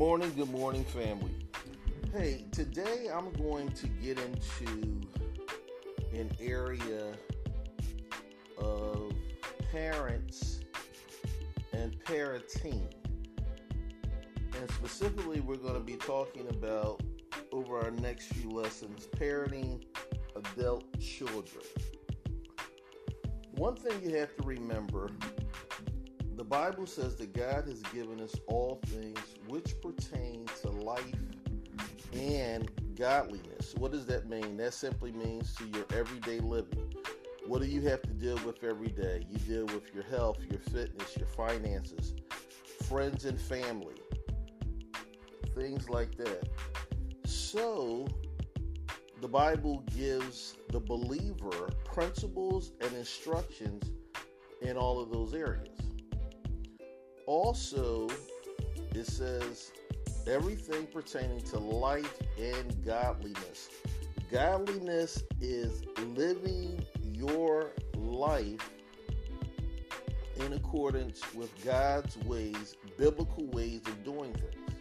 Good morning, family. Hey, today I'm going to get into an area of parents and parenting. And specifically, we're going to be talking about, over our next few lessons, parenting adult children. One thing you have to remember, the Bible says that God has given us all things which pertain to life and godliness. What does that mean? That simply means to your everyday living. What do you have to deal with every day? You deal with your health, your fitness, your finances, friends and family, things like that. So, the Bible gives the believer principles and instructions in all of those areas. Also, it says everything pertaining to life and godliness. Godliness is living your life in accordance with God's ways, biblical ways of doing things.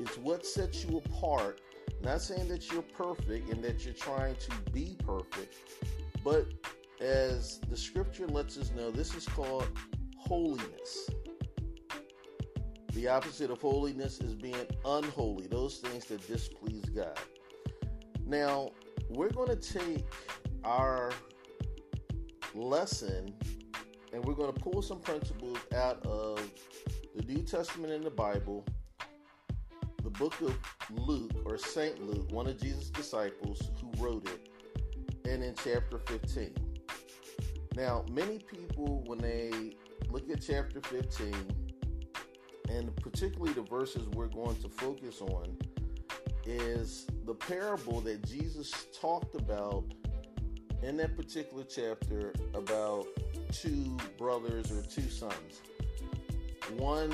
It's what sets you apart. Not saying that you're perfect and that you're trying to be perfect, but as the scripture lets us know, this is called holiness. The opposite of holiness is being unholy, those things that displease God. Now, we're going to take our lesson and we're going to pull some principles out of the New Testament in the Bible, the book of Luke, or Saint Luke, one of Jesus' disciples who wrote it, and in chapter 15. Now, many people, when they look at chapter 15, and particularly the verses we're going to focus on, is the parable that Jesus talked about in that particular chapter about two brothers or two sons. One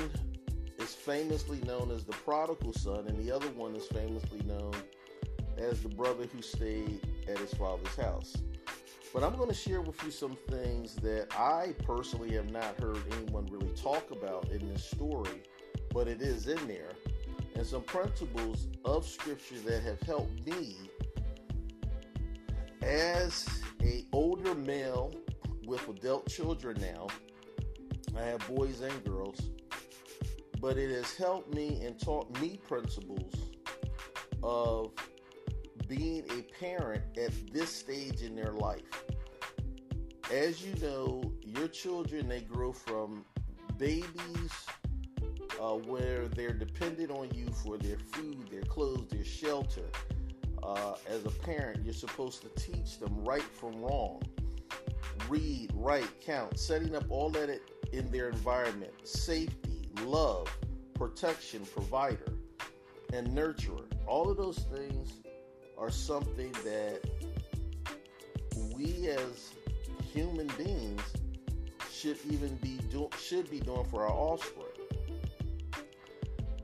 is famously known as the prodigal son, and the other one is famously known as the brother who stayed at his father's house. But I'm going to share with you some things that I personally have not heard anyone really talk about in this story, but it is in there, and some principles of scripture that have helped me as an older male with adult children now. I have boys and girls. But it has helped me and taught me principles of being a parent at this stage in their life. As you know, your children, they grow from babies where they're dependent on you for their food, their clothes, their shelter. As a parent, you're supposed to teach them right from wrong. Read, write, count, setting up all that in their environment, safety, love, protection, provider, and nurturer. All of those things are something that we as human beings should be doing for our offspring.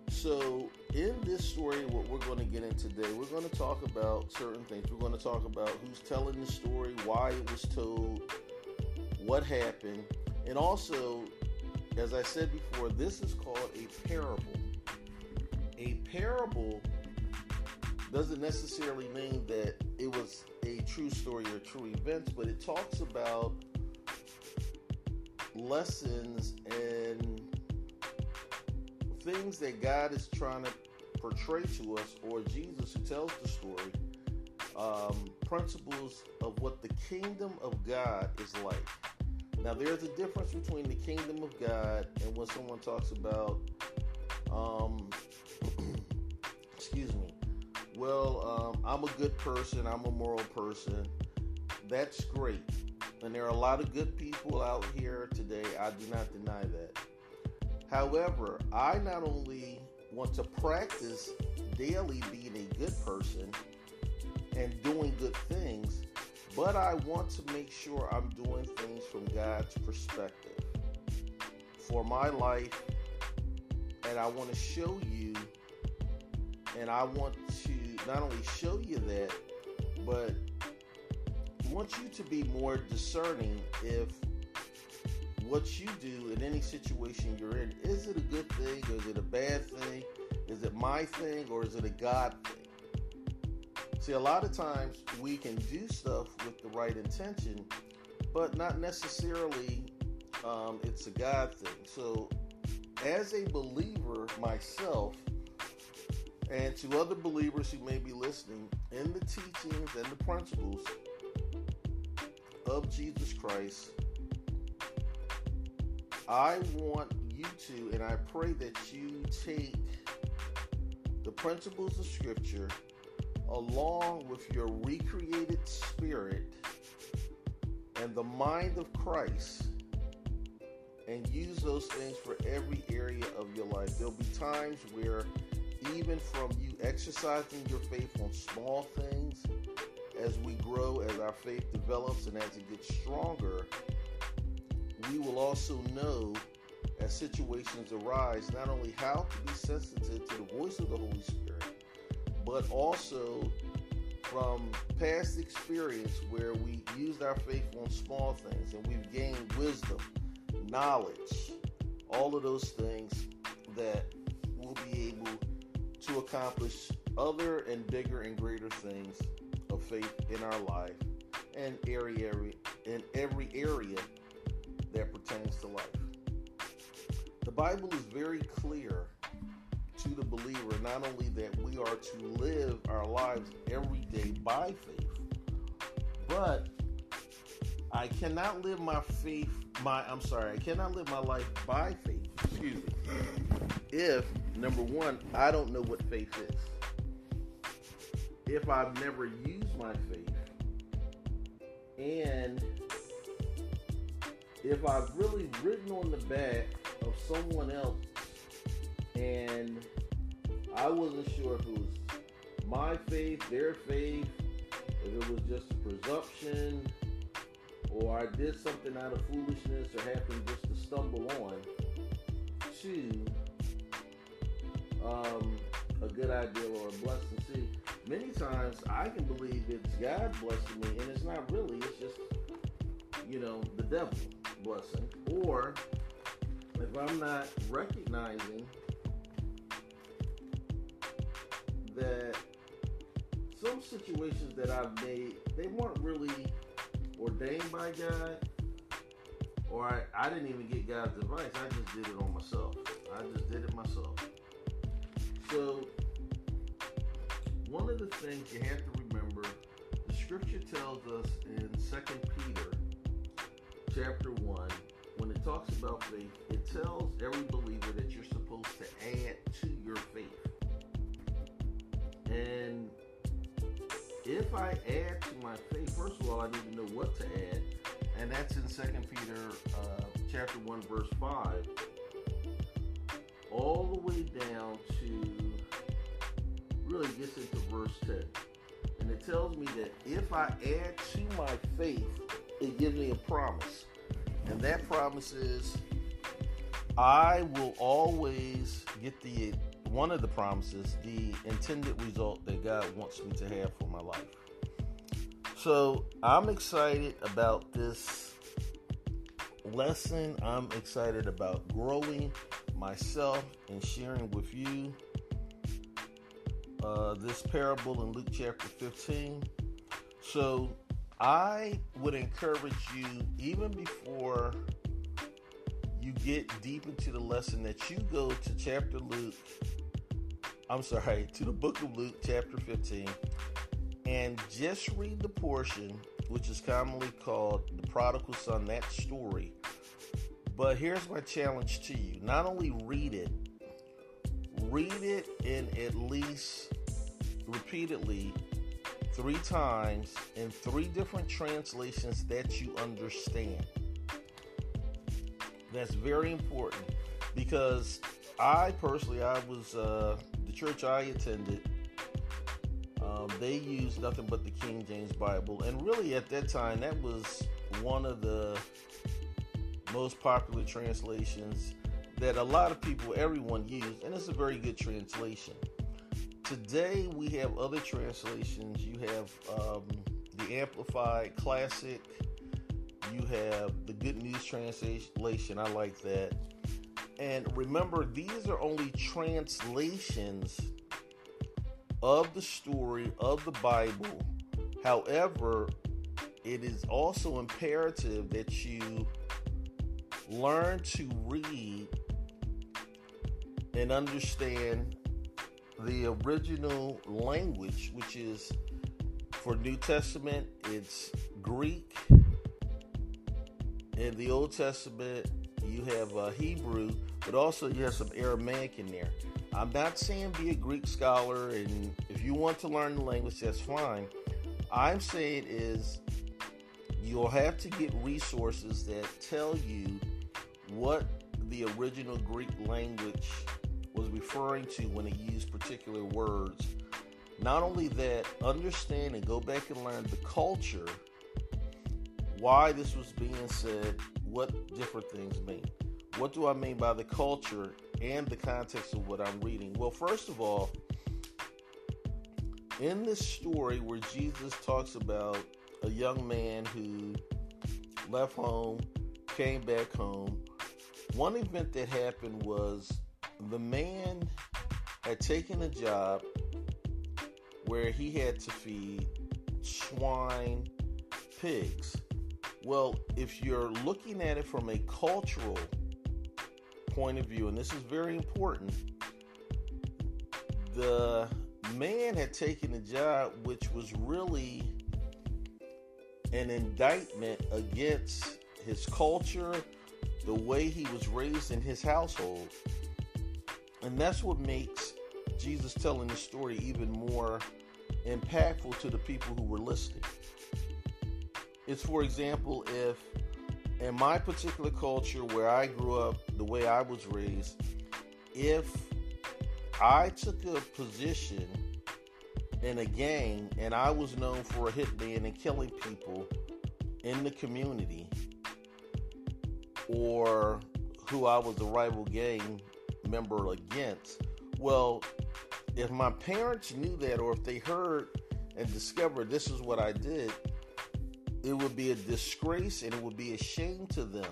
So in this story, what we're going to get into today, we're going to talk about certain things. We're going to talk about who's telling the story, why it was told, what happened, and also, as I said before, this is called a parable. A parable doesn't necessarily mean that it was a true story or true events, but it talks about lessons and things that God is trying to portray to us, or Jesus who tells the story, principles of what the kingdom of God is like. Now, there's a difference between the kingdom of God and when someone talks about, I'm a good person, I'm a moral person. That's great. And there are a lot of good people out here today. I do not deny that. However, I not only want to practice daily being a good person and doing good things, but I want to make sure I'm doing things from God's perspective for my life, and I want to show you, and I want to not only show you that, but I want you to be more discerning if what you do in any situation you're in. Is it a good thing? Is it a bad thing? Is it my thing or is it a God thing? See, a lot of times we can do stuff with the right intention, but not necessarily it's a God thing. So as a believer myself, and to other believers who may be listening, in the teachings and the principles of Jesus Christ, I want you to, and I pray that you take the principles of Scripture along with your recreated spirit and the mind of Christ and use those things for every area of your life. There'll be times where even from you exercising your faith on small things, as we grow, as our faith develops, and as it gets stronger, we will also know, as situations arise, not only how to be sensitive to the voice of the Holy Spirit, but also from past experience where we used our faith on small things and we've gained wisdom, knowledge, all of those things that we'll be able to accomplish other and bigger and greater things of faith in our life and in every area that pertains to life. The Bible is very clear to the believer, not only that we are to live our lives every day by faith, but I cannot live my life by faith, if, number one, I don't know what faith is. If I've never used my faith, and if I've really ridden on the back of someone else and I wasn't sure if it was my faith, their faith, if it was just a presumption, or I did something out of foolishness or happened just to stumble on to a good idea or a blessing. See, many times I can believe it's God blessing me, and it's not really, it's just, the devil blessing. Or if I'm not recognizing that some situations that I've made, they weren't really ordained by God, or I didn't even get God's advice. I just did it on myself. So one of the things you have to remember, the scripture tells us in 2nd Peter chapter 1, when it talks about faith, it tells every believer that you're supposed to add to your faith. And if I add to my faith, first of all, I need to know what to add. And that's in 2nd Peter chapter 1, verse 5, all the way down to, really gets into verse 10. And it tells me that if I add to my faith, it gives me a promise. And that promise is, I will always get the intended result that God wants me to have for my life. So I'm excited about this lesson. I'm excited about growing myself and sharing with you this parable in Luke chapter 15. So I would encourage you, even before you get deep into the lesson, that you go to to the book of Luke chapter 15 and just read the portion which is commonly called the prodigal son, that story. But here's my challenge to you. Not only read it in at least repeatedly 3 times in 3 different translations that you understand. That's very important, because the church I attended, they used nothing but the King James Bible. And really at that time, that was one of the most popular translations that a lot of people, everyone used, and it's a very good translation. Today we have other translations. You have the Amplified Classic. You have the Good News Translation. I like that. And remember, these are only translations of the story of the Bible. However, it is also imperative that you learn to read and understand the original language, which is, for New Testament, it's Greek. In the Old Testament, you have Hebrew, but also you have some Aramaic in there. I'm not saying be a Greek scholar, and if you want to learn the language, that's fine. I'm saying is you'll have to get resources that tell you what the original Greek language was referring to when it used particular words. Not only that, understand and go back and learn the culture, why this was being said, what different things mean. What do I mean by the culture and the context of what I'm reading? Well, first of all, in this story where Jesus talks about a young man who left home, came back home, one event that happened was the man had taken a job where he had to feed swine, pigs. Well, if you're looking at it from a cultural point of view, and this is very important, the man had taken a job which was really an indictment against his culture, the way he was raised in his household. And that's what makes Jesus telling the story even more impactful to the people who were listening. It's, for example, if in my particular culture where I grew up, the way I was raised, if I took a position in a gang and I was known for a hitman and killing people in the community, or who I was a rival gang member against, well, if my parents knew that, or if they heard and discovered this is what I did, it would be a disgrace and it would be a shame to them,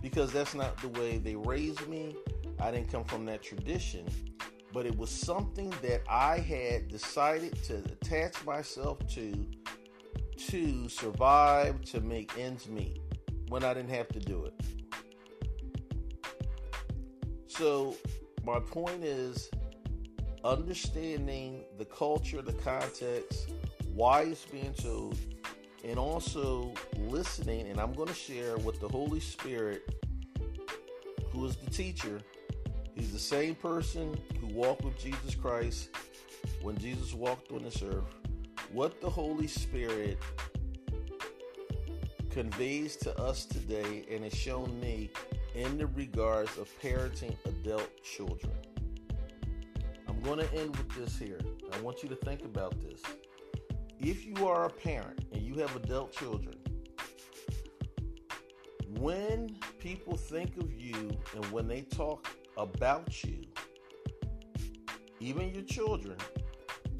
because that's not the way they raised me. I didn't come from that tradition. But it was something that I had decided to attach myself to survive, to make ends meet, when I didn't have to do it. So my point is understanding the culture, the context, why it's being told, and also listening. And I'm going to share what the Holy Spirit, who is the teacher, he's the same person who walked with Jesus Christ when Jesus walked on this earth, what the Holy Spirit conveys to us today and has shown me in the regards of parenting adult children. I'm going to end with this here. I want you to think about this. If you are a parent and you have adult children, when people think of you and when they talk about you, even your children,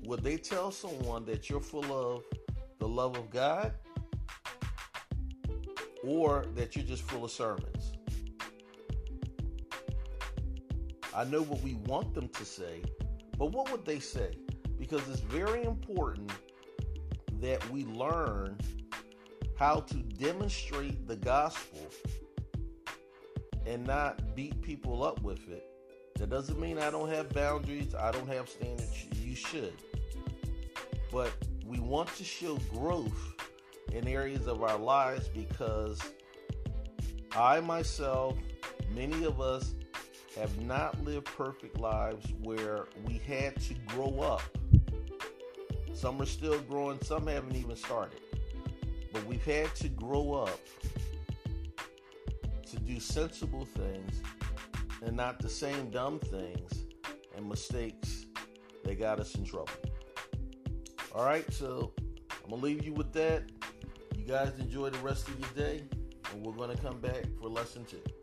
would they tell someone that you're full of the love of God, or that you're just full of sermons? I know what we want them to say, but what would they say? Because it's very important that we learn how to demonstrate the gospel and not beat people up with it. That doesn't mean I don't have boundaries, I don't have standards. You should. But we want to show growth in areas of our lives, because I myself, many of us, have not lived perfect lives where we had to grow up. Some are still growing, some haven't even started. But we've had to grow up to do sensible things and not the same dumb things and mistakes that got us in trouble. All right, so I'm going to leave you with that. You guys enjoy the rest of your day, and we're going to come back for lesson 2.